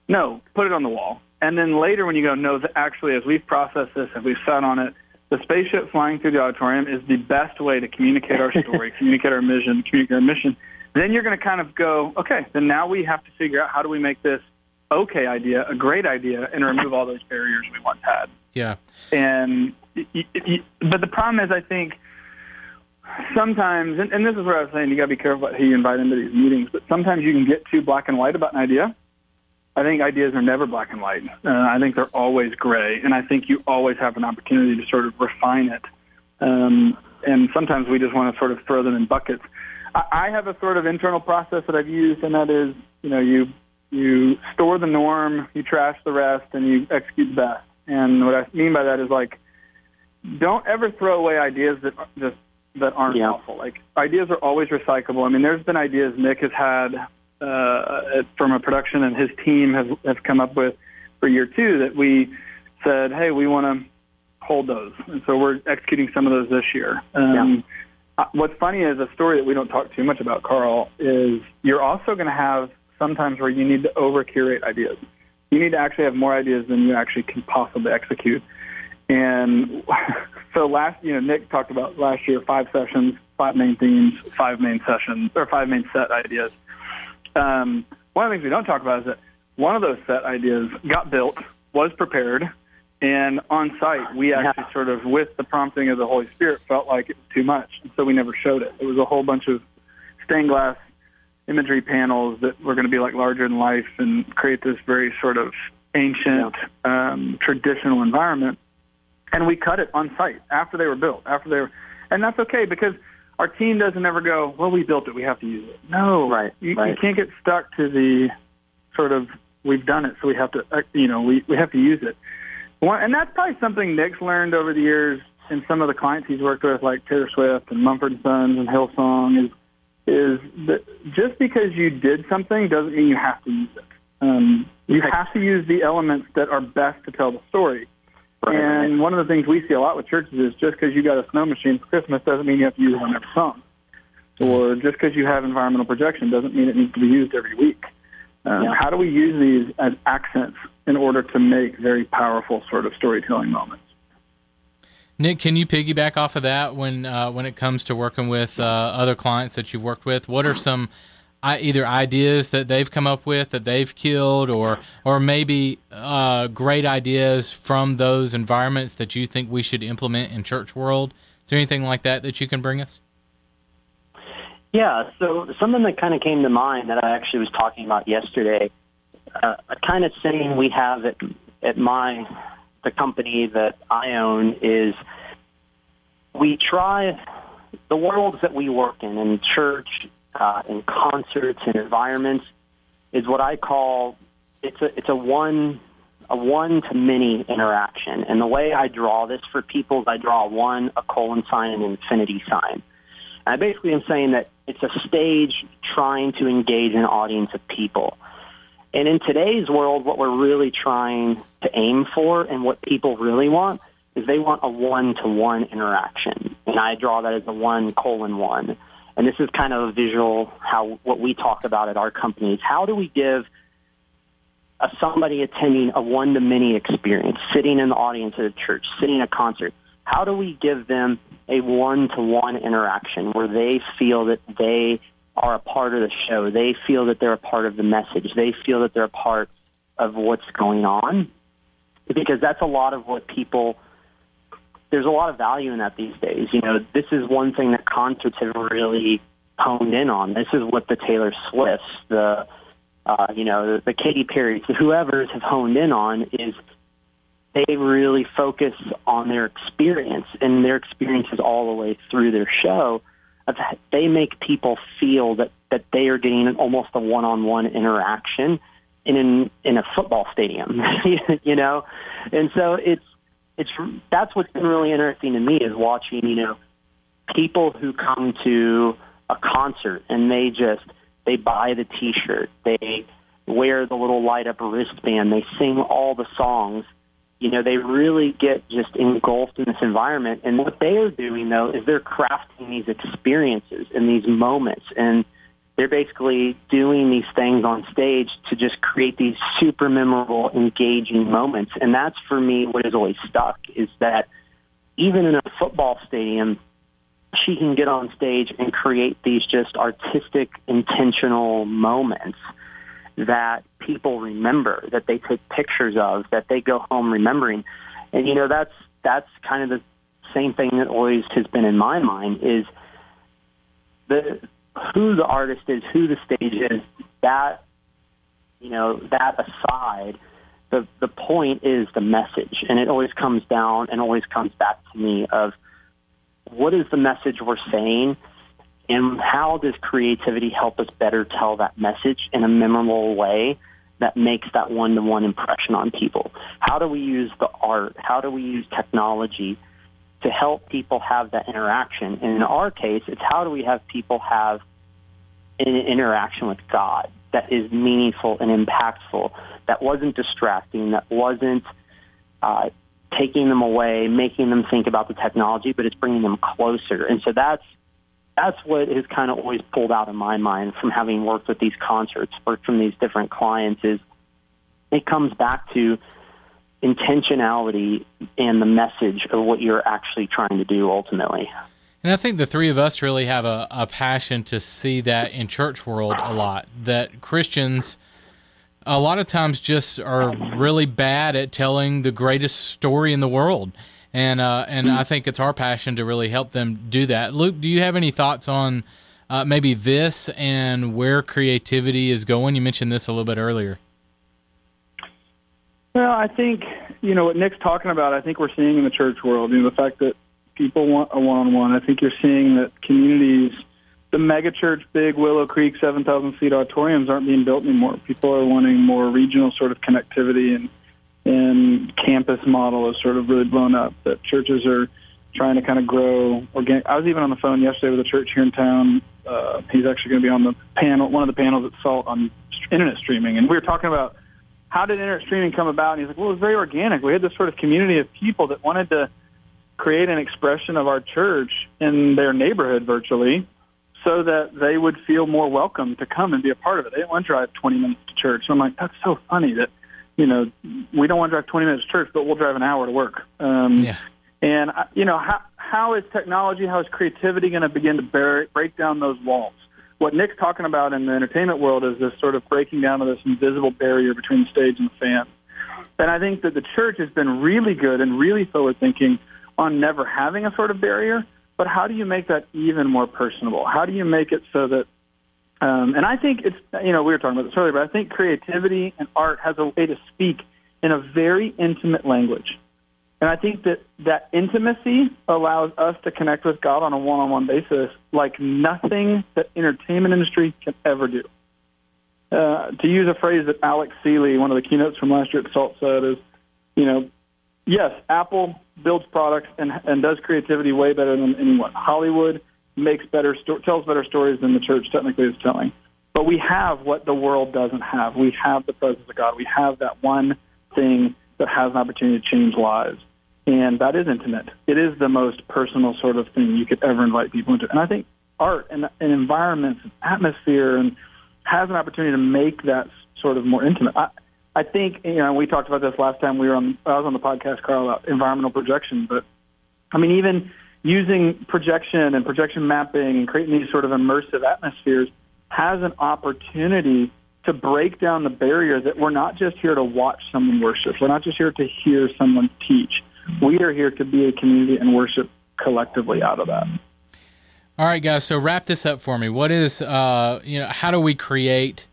No, put it on the wall. And then later when you go, no, actually, as we've processed this, as we've sat on it, the spaceship flying through the auditorium is the best way to communicate our story, communicate our mission. Then you're going to kind of go, okay, then now we have to figure out how do we make this okay idea a great idea and remove all those barriers we once had. Yeah. And but the problem is, I think sometimes, and this is where I was saying you got to be careful about who you invite into these meetings, but sometimes you can get too black and white about an idea. I think ideas are never black and white. I think they're always gray, and I think you always have an opportunity to sort of refine it. And sometimes we just want to sort of throw them in buckets. I have a sort of internal process that I've used, and that is, you know, you store the norm, you trash the rest, and you execute the best. And what I mean by that is, like, don't ever throw away ideas that just that aren't helpful. Like, ideas are always recyclable. I mean, there's been ideas Nick has had from a production and his team has come up with for year two that we said, hey, we want to hold those. And so we're executing some of those this year. What's funny is a story that we don't talk too much about, Carl, is you're also going to have sometimes where you need to over-curate ideas. You need to actually have more ideas than you actually can possibly execute. And so Nick talked about last year, 5 sessions, 5 main themes, 5 main sessions, or 5 main set ideas. One of the things we don't talk about is that one of those set ideas got built, was prepared, and on site, we actually sort of, with the prompting of the Holy Spirit, felt like it was too much, and so we never showed it. It was a whole bunch of stained glass imagery panels that were going to be like larger than life and create this very sort of ancient, traditional environment. And we cut it on site after they were built, and that's okay because our team doesn't ever go, well, we built it, we have to use it. No, you can't get stuck to the sort of, we've done it, so we have to, we have to use it. And that's probably something Nick's learned over the years in some of the clients he's worked with, like Taylor Swift and Mumford & Sons and Hillsong, is that just because you did something doesn't mean you have to use it. You have to use the elements that are best to tell the story. Right. And one of the things we see a lot with churches is just because you got a snow machine for Christmas doesn't mean you have to use it on every song. Or just because you have environmental projection doesn't mean it needs to be used every week. How do we use these as accents in order to make very powerful sort of storytelling moments? Nick, can you piggyback off of that when it comes to working with other clients that you've worked with? What are some either ideas that they've come up with that they've killed or maybe great ideas from those environments that you think we should implement in church world? Is there anything like that that you can bring us? Yeah, so something that kind of came to mind that I actually was talking about yesterday, a kind of saying we have at the company that I own is we try the worlds that we work in church, in concerts, in environments, is what I call it's a one to many interaction. And the way I draw this for people is I draw a $, and an infinity sign. And I basically am saying that it's a stage trying to engage an audience of people. And in today's world, what we're really trying to aim for and what people really want is they want a one-to-one interaction. And I draw that as a 1:1. And this is kind of a visual what we talk about at our companies. How do we give somebody attending a one-to-many experience, sitting in the audience at a church, sitting in a concert? How do we give them a one-to-one interaction where they feel that they are a part of the show, they feel that they're a part of the message, they feel that they're a part of what's going on? Because that's a lot of what people, there's a lot of value in that these days. You know, this is one thing that concerts have really honed in on. This is what the Taylor Swifts, the Katy Perrys, the whoever's have honed in on is they really focus on their experience, and their experiences all the way through their show. They make people feel that they are getting almost a one-on-one interaction in a football stadium, you know? And so that's what's been really interesting to me is watching, people who come to a concert and they buy the T-shirt, they wear the little light-up wristband, they sing all the songs. They really get just engulfed in this environment. And what they are doing, though, is they're crafting these experiences and these moments. And they're basically doing these things on stage to just create these super memorable, engaging moments. And that's, for me, what has always stuck, is that even in a football stadium, she can get on stage and create these just artistic, intentional moments that people remember, that they take pictures of, that they go home remembering. And, that's kind of the same thing that always has been in my mind is who the artist is, who the stage is, that, that aside, the point is the message. And it always comes down and always comes back to me of what is the message we're saying? And how does creativity help us better tell that message in a memorable way that makes that one-to-one impression on people? How do we use the art? How do we use technology to help people have that interaction. And in our case, it's how do we have people have an interaction with God that is meaningful and impactful, that wasn't distracting, that wasn't taking them away, making them think about the technology, but it's bringing them closer. And so that's what has kind of always pulled out in my mind from having worked with these concerts, worked from these different clients, is it comes back to intentionality and the message of what you're actually trying to do ultimately. And I think the three of us really have a passion to see that in church world a lot, that Christians a lot of times just are really bad at telling the greatest story in the world. And I think it's our passion to really help them do that. Luke, do you have any thoughts on maybe this and where creativity is going? You mentioned this a little bit earlier. Well, I think, you know, what Nick's talking about, I think we're seeing in the church world, you know, the fact that people want a one-on-one. I think you're seeing that communities, the megachurch, big Willow Creek, 7,000-seat auditoriums aren't being built anymore. People are wanting more regional sort of connectivity, and campus model is sort of really blown up, that churches are trying to kind of grow organic. I was even on the phone yesterday with a church here in town. He's actually going to be on the panel, one of the panels at Salt on internet streaming, and we were talking about how did internet streaming come about? And he's like, well, it was very organic. We had this sort of community of people that wanted to create an expression of our church in their neighborhood virtually so that they would feel more welcome to come and be a part of it. They didn't want to drive 20 minutes to church. So I'm like, that's so funny that, you know, we don't want to drive 20 minutes to church, but we'll drive an hour to work. Yeah. And, you know, how is technology, how is creativity going to begin to break down those walls? What Nick's talking about in the entertainment world is this sort of breaking down of this invisible barrier between the stage and the fan. And I think that the church has been really good and really forward-thinking on never having a sort of barrier, but how do you make that even more personable? How do you make it so that, and I think it's, you know, we were talking about this earlier, but I think creativity and art has a way to speak in a very intimate language. And I think that that intimacy allows us to connect with God on a one-on-one basis like nothing that entertainment industry can ever do. To use a phrase that Alex Seeley, one of the keynotes from last year at SALT, said is, you know, yes, Apple builds products and does creativity way better than anyone. Hollywood makes better tells better stories than the church technically is telling. But we have what the world doesn't have. We have the presence of God. We have that one thing that has an opportunity to change lives. And that is intimate. It is the most personal sort of thing you could ever invite people into. And I think art and environments and atmosphere and has an opportunity to make that sort of more intimate. I think, you know, we talked about this last time I was on the podcast, Carl, about environmental projection. But, I mean, even using projection and projection mapping and creating these sort of immersive atmospheres has an opportunity to break down the barrier that we're not just here to watch someone worship. We're not just here to hear someone teach. We are here to be a community and worship collectively out of that. All right, guys, so wrap this up for me. What is, how do we create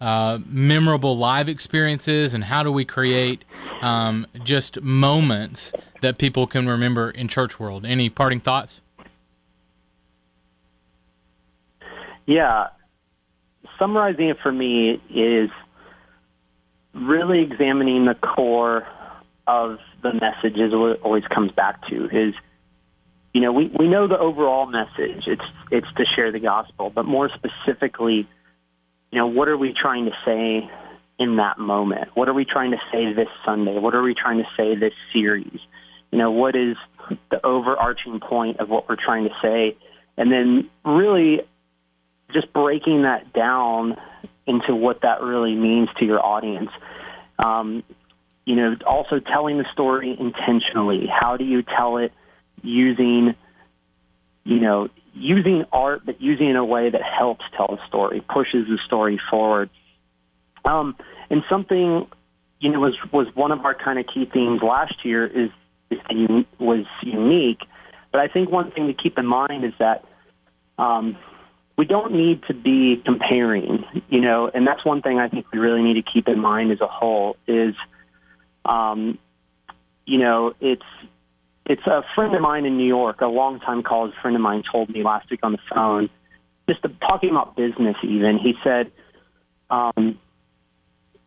memorable live experiences, and how do we create just moments that people can remember in church world? Any parting thoughts? Yeah. Summarizing it for me is really examining the core of the message is what it always comes back to is, you know, we know the overall message. It's to share the gospel, but more specifically, you know, what are we trying to say in that moment? What are we trying to say this Sunday? What are we trying to say this series? You know, what is the overarching point of what we're trying to say? And then really just breaking that down into what that really means to your audience. You know, also telling the story intentionally. How do you tell it using art, but using it in a way that helps tell the story, pushes the story forward. And something, you know, was one of our kind of key themes last year was unique. But I think one thing to keep in mind is that we don't need to be comparing, you know, and that's one thing I think we really need to keep in mind as a whole is, you know, it's a friend of mine in New York, a longtime college friend of mine told me last week on the phone, just talking about business even, he said,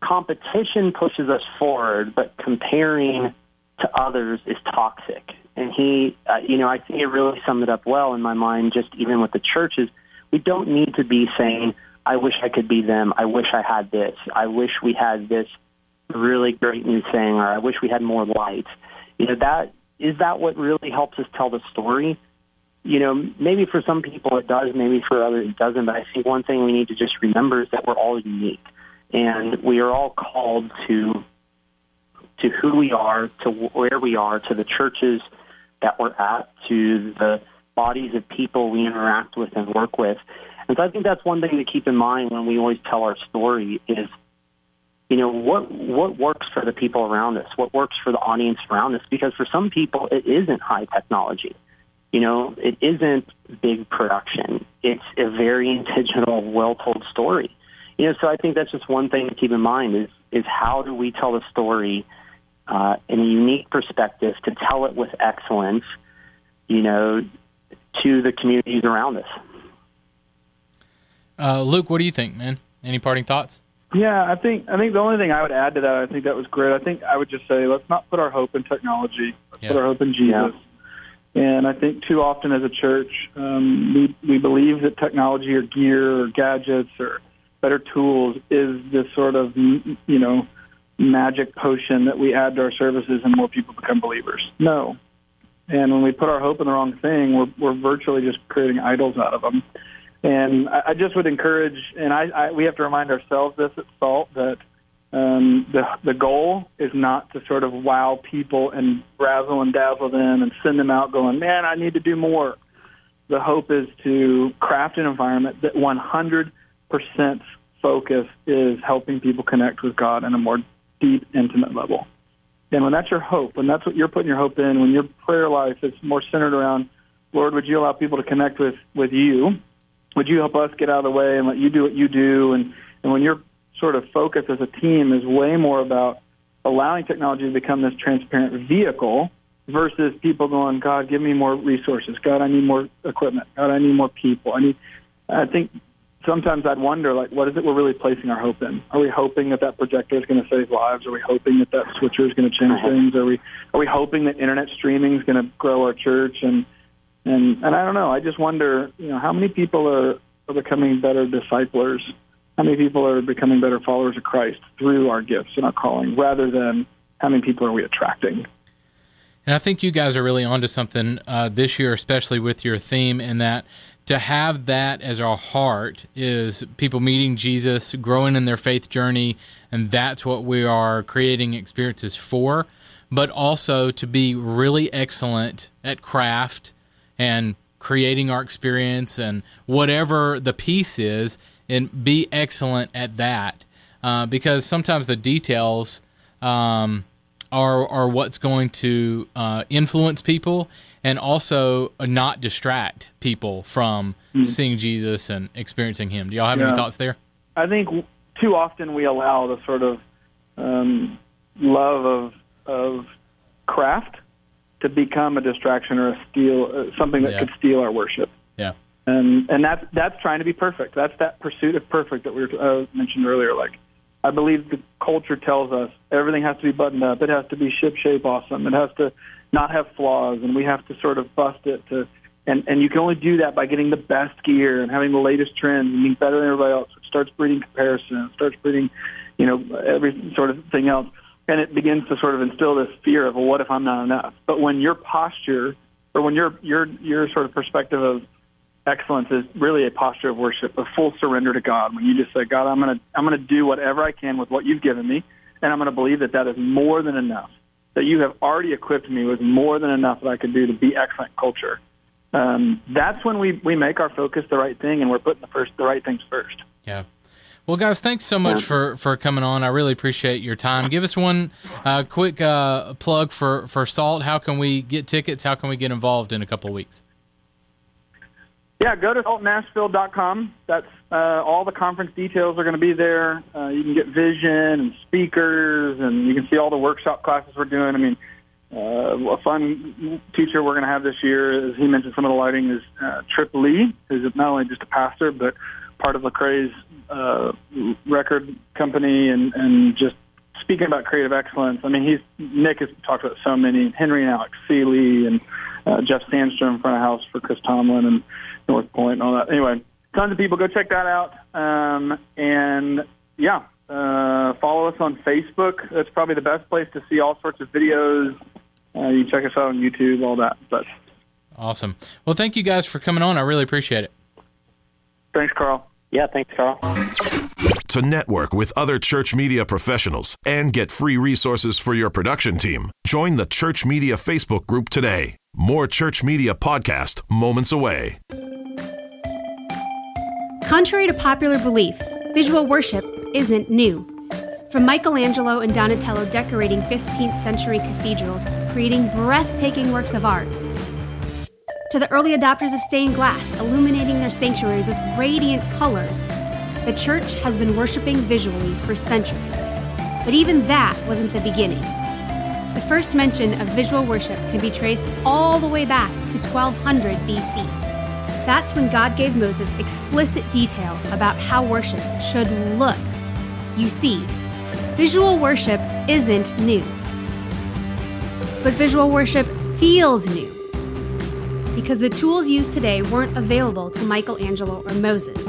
competition pushes us forward, but comparing to others is toxic. And he, I think it really summed it up well in my mind, just even with the churches. We don't need to be saying, I wish I could be them. I wish I had this. I wish we had this really great new thing, or I wish we had more lights. You know, that is that what really helps us tell the story? You know, maybe for some people it does, maybe for others it doesn't, but I think one thing we need to just remember is that we're all unique, and we are all called to who we are, to where we are, to the churches that we're at, to the bodies of people we interact with and work with. And so I think that's one thing to keep in mind when we always tell our story is, you know, what works for the people around us, what works for the audience around us, because for some people it isn't high technology. You know, it isn't big production. It's a very intentional, well-told story. You know, so I think that's just one thing to keep in mind is how do we tell the story in a unique perspective to tell it with excellence, you know, to the communities around us. Luke, what do you think, man? Any parting thoughts? Yeah, I think the only thing I would add to that, I think that was great. I think I would just say let's not put our hope in technology. Let's put our hope in Jesus. Yeah. And I think too often as a church, we believe that technology or gear or gadgets or better tools is this sort of, you know, magic potion that we add to our services and more people become believers. No. And when we put our hope in the wrong thing, we're virtually just creating idols out of them. And I just would encourage, and we have to remind ourselves this at SALT, that the goal is not to sort of wow people and razzle and dazzle them and send them out going, man, I need to do more. The hope is to craft an environment that 100% focus is helping people connect with God on a more deep, intimate level. And when that's your hope, when that's what you're putting your hope in, when your prayer life is more centered around, Lord, would you allow people to connect with you? Would you help us get out of the way and let you do what you do? And when you're sort of focus as a team is way more about allowing technology to become this transparent vehicle versus people going, God, give me more resources. God, I need more equipment. God, I need more people. I think sometimes I'd wonder, like, what is it we're really placing our hope in? Are we hoping that that projector is going to save lives? Are we hoping that that switcher is going to change things? Are we hoping that internet streaming is going to grow our church? And I don't know. I just wonder, you know, how many people are becoming better disciplers? How many people are becoming better followers of Christ through our gifts and our calling, rather than how many people are we attracting? And I think you guys are really onto something this year, especially with your theme, in that to have that as our heart is people meeting Jesus, growing in their faith journey, and that's what we are creating experiences for, but also to be really excellent at craft and creating our experience and whatever the piece is, and be excellent at that, because sometimes the details are what's going to influence people and also not distract people from seeing Jesus and experiencing Him. Do y'all have any thoughts there? I think too often we allow the sort of love of craft to become a distraction or a steal, something that could steal our worship. Yeah. And that's trying to be perfect. That's that pursuit of perfect that we mentioned earlier. Like, I believe the culture tells us everything has to be buttoned up. It has to be ship-shape awesome. It has to not have flaws, and we have to sort of bust it. And you can only do that by getting the best gear and having the latest trends and being better than everybody else, which starts breeding comparison. It starts breeding, you know, every sort of thing else. And it begins to sort of instill this fear of, well, what if I'm not enough? But when your posture or when your sort of perspective of excellence is really a posture of worship, a full surrender to God. When you just say, God, I'm going to do whatever I can with what you've given me, and I'm going to believe that that is more than enough, that you have already equipped me with more than enough that I could do to be excellent culture. That's when we make our focus the right thing, and we're putting the right things first. Yeah. Well, guys, thanks so much for coming on. I really appreciate your time. Give us one quick plug for SALT. How can we get tickets? How can we get involved in a couple of weeks? Yeah, go to saltnashville.com. That's all the conference details are going to be there. You can get vision and speakers, and you can see all the workshop classes we're doing. I mean, a fun teacher we're going to have this year, as he mentioned, some of the lighting is Trip Lee, who's not only just a pastor, but part of Lecrae's record company and just speaking about creative excellence, I mean, Nick has talked about so many, Henry and Alex Seeley and Jeff Sandstrom, front of house for Chris Tomlin and North Point and all that. Anyway, tons of people. Go check that out. Follow us on Facebook. That's probably the best place to see all sorts of videos. You can check us out on YouTube, all that. But awesome. Well, thank you guys for coming on. I really appreciate it. Thanks, Carl. Yeah, thanks, Carl. To network with other church media professionals and get free resources for your production team, join the Church Media Facebook group today. More Church Media Podcast moments away. Contrary to popular belief, visual worship isn't new. From Michelangelo and Donatello decorating 15th century cathedrals, creating breathtaking works of art, to the early adopters of stained glass, illuminating their sanctuaries with radiant colors, the church has been worshiping visually for centuries. But even that wasn't the beginning. The first mention of visual worship can be traced all the way back to 1200 BC. That's when God gave Moses explicit detail about how worship should look. You see, visual worship isn't new, but visual worship feels new, because the tools used today weren't available to Michelangelo or Moses.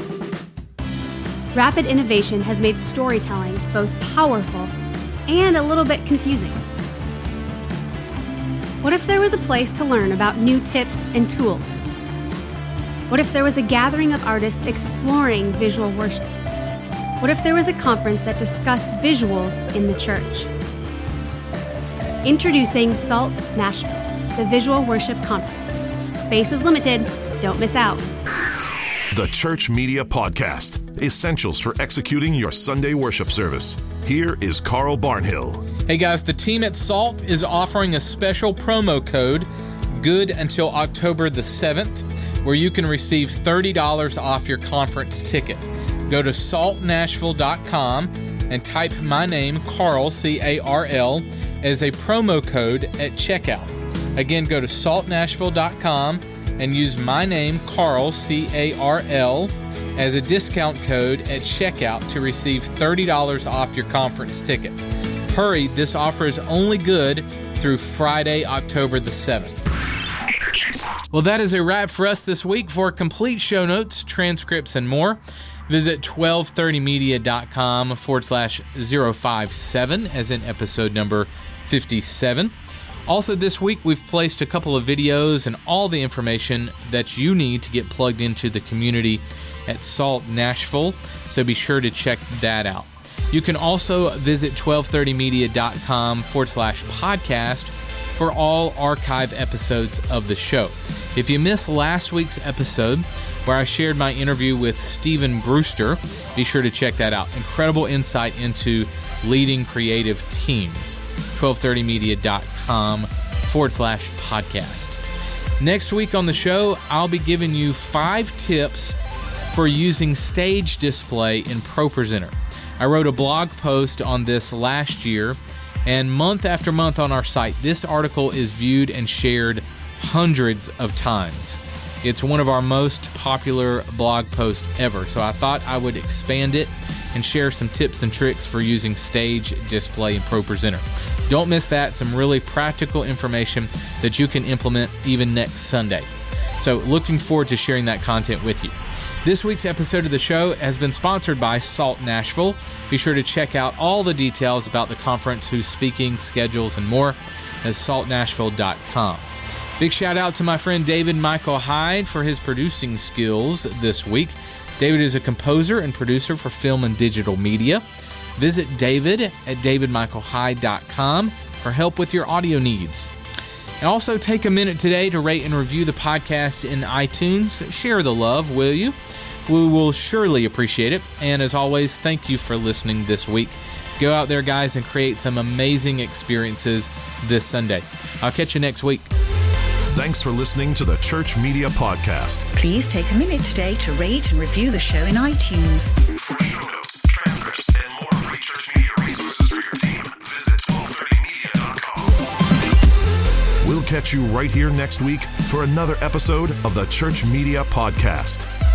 Rapid innovation has made storytelling both powerful and a little bit confusing. What if there was a place to learn about new tips and tools? What if there was a gathering of artists exploring visual worship? What if there was a conference that discussed visuals in the church? Introducing Salt Nashville, the Visual Worship Conference. Space is limited. Don't miss out. The Church Media Podcast. Essentials for executing your Sunday worship service. Here is Carl Barnhill. Hey guys, the team at Salt is offering a special promo code, good until October the 7th, where you can receive $30 off your conference ticket. Go to saltnashville.com and type my name, Carl, C-A-R-L, as a promo code at checkout. Again, go to saltnashville.com and use my name, Carl, C-A-R-L, as a discount code at checkout to receive $30 off your conference ticket. Hurry, this offer is only good through Friday, October the 7th. Well, that is a wrap for us this week. For complete show notes, transcripts, and more, visit 1230media.com/057, as in episode number 57. Also this week, we've placed a couple of videos and all the information that you need to get plugged into the community at Salt Nashville, so be sure to check that out. You can also visit 1230media.com/podcast for all archive episodes of the show. If you missed last week's episode, where I shared my interview with Stephen Brewster, be sure to check that out. Incredible insight into leading creative teams. 1230media.com/podcast. Next week on the show, I'll be giving you 5 tips for using stage display in ProPresenter. I wrote a blog post on this last year, and month after month on our site, this article is viewed and shared hundreds of times. It's one of our most popular blog posts ever, so I thought I would expand it and share some tips and tricks for using stage display in ProPresenter. Don't miss that. Some really practical information that you can implement even next Sunday. So looking forward to sharing that content with you. This week's episode of the show has been sponsored by Salt Nashville. Be sure to check out all the details about the conference, who's speaking, schedules, and more at saltnashville.com. Big shout out to my friend David Michael Hyde for his producing skills this week. David is a composer and producer for film and digital media. Visit David at davidmichaelhyde.com for help with your audio needs. And also take a minute today to rate and review the podcast in iTunes. Share the love, will you? We will surely appreciate it. And as always, thank you for listening this week. Go out there, guys, and create some amazing experiences this Sunday. I'll catch you next week. Thanks for listening to the Church Media Podcast. Please take a minute today to rate and review the show in iTunes. For show notes, transcripts, and more free church media resources for your team, visit 1230media.com. We'll catch you right here next week for another episode of the Church Media Podcast.